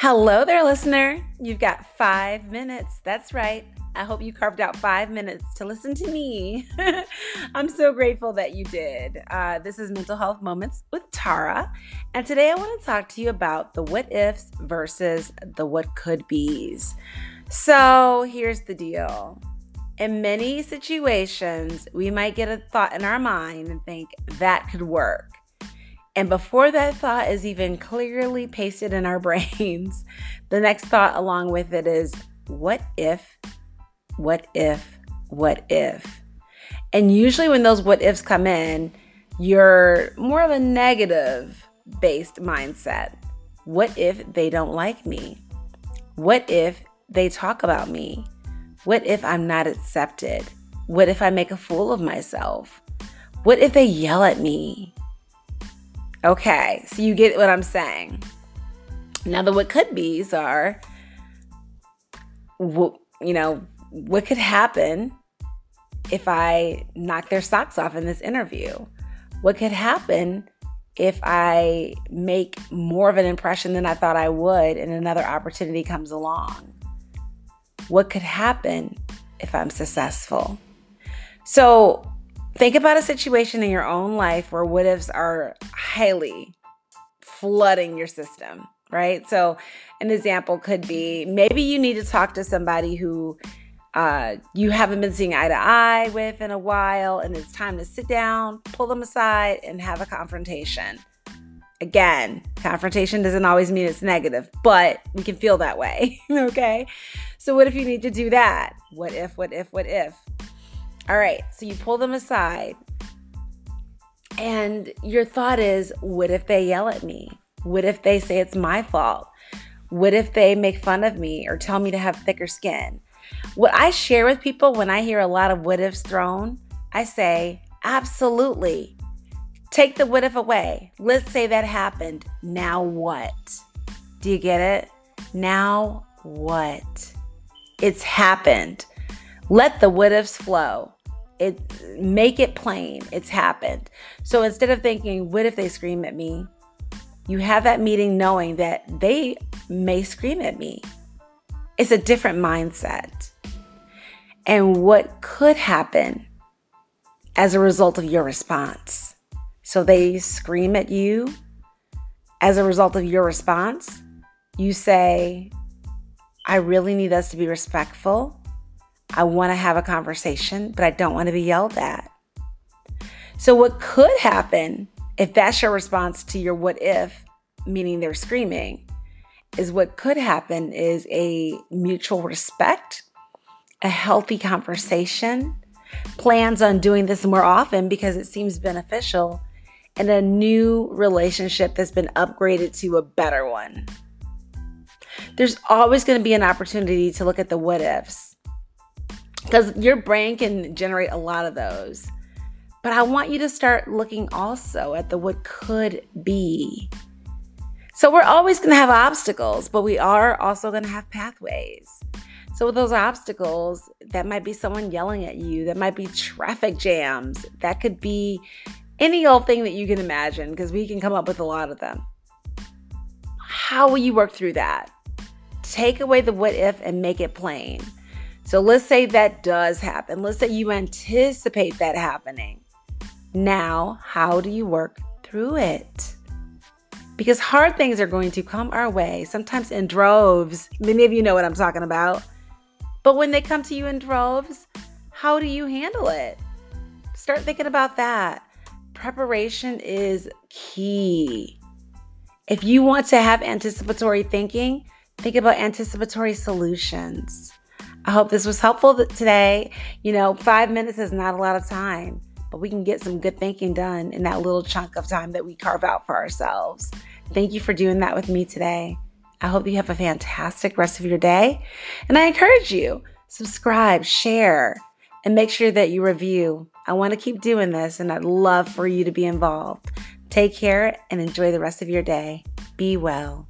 Hello there, listener. You've got 5 minutes. That's right. I hope you carved out 5 minutes to listen to me. I'm so grateful that you did. This is Mental Health Moments with Tara. And today I want to talk to you about the what ifs versus the what could be's. So here's the deal. In many situations, we might get a thought in our mind and think that could work. And before that thought is even clearly pasted in our brains, the next thought along with it is, what if, what if, what if? And usually when those what ifs come in, you're more of a negative-based mindset. What if they don't like me? What if they talk about me? What if I'm not accepted? What if I make a fool of myself? What if they yell at me? Okay, so you get what I'm saying. Now the what could be's are, what could happen if I knock their socks off in this interview? What could happen if I make more of an impression than I thought I would and another opportunity comes along? What could happen if I'm successful? So think about a situation in your own life where what ifs are highly flooding your system, right? So an example could be, maybe you need to talk to somebody who you haven't been seeing eye to eye with in a while, and it's time to sit down, pull them aside, and have a confrontation. Again, confrontation doesn't always mean it's negative, but we can feel that way, okay? So what if you need to do that? What if, what if, what if? All right, so you pull them aside and your thought is, what if they yell at me? What if they say it's my fault? What if they make fun of me or tell me to have thicker skin? What I share with people when I hear a lot of what ifs thrown, I say, absolutely. Take the what if away. Let's say that happened. Now what? Do you get it? Now what? It's happened. Let the what ifs flow. Make it plain. It's happened. So instead of thinking, what if they scream at me? You have that meeting knowing that they may scream at me. It's a different mindset. And what could happen as a result of your response? So they scream at you. As a result of your response, you say, I really need us to be respectful. I want to have a conversation, but I don't want to be yelled at. So what could happen if that's your response to your what if, meaning they're screaming, is what could happen is a mutual respect, a healthy conversation, plans on doing this more often because it seems beneficial, and a new relationship that's been upgraded to a better one. There's always going to be an opportunity to look at the what ifs, because your brain can generate a lot of those. But I want you to start looking also at the what could be. So we're always going to have obstacles, but we are also going to have pathways. So with those obstacles, that might be someone yelling at you. That might be traffic jams. That could be any old thing that you can imagine, because we can come up with a lot of them. How will you work through that? Take away the what if and make it plain. So let's say that does happen. Let's say you anticipate that happening. Now, how do you work through it? Because hard things are going to come our way, sometimes in droves. Many of you know what I'm talking about. But when they come to you in droves, how do you handle it? Start thinking about that. Preparation is key. If you want to have anticipatory thinking, think about anticipatory solutions. I hope this was helpful today. 5 minutes is not a lot of time, but we can get some good thinking done in that little chunk of time that we carve out for ourselves. Thank you for doing that with me today. I hope you have a fantastic rest of your day. And I encourage you, subscribe, share, and make sure that you review. I want to keep doing this, and I'd love for you to be involved. Take care and enjoy the rest of your day. Be well.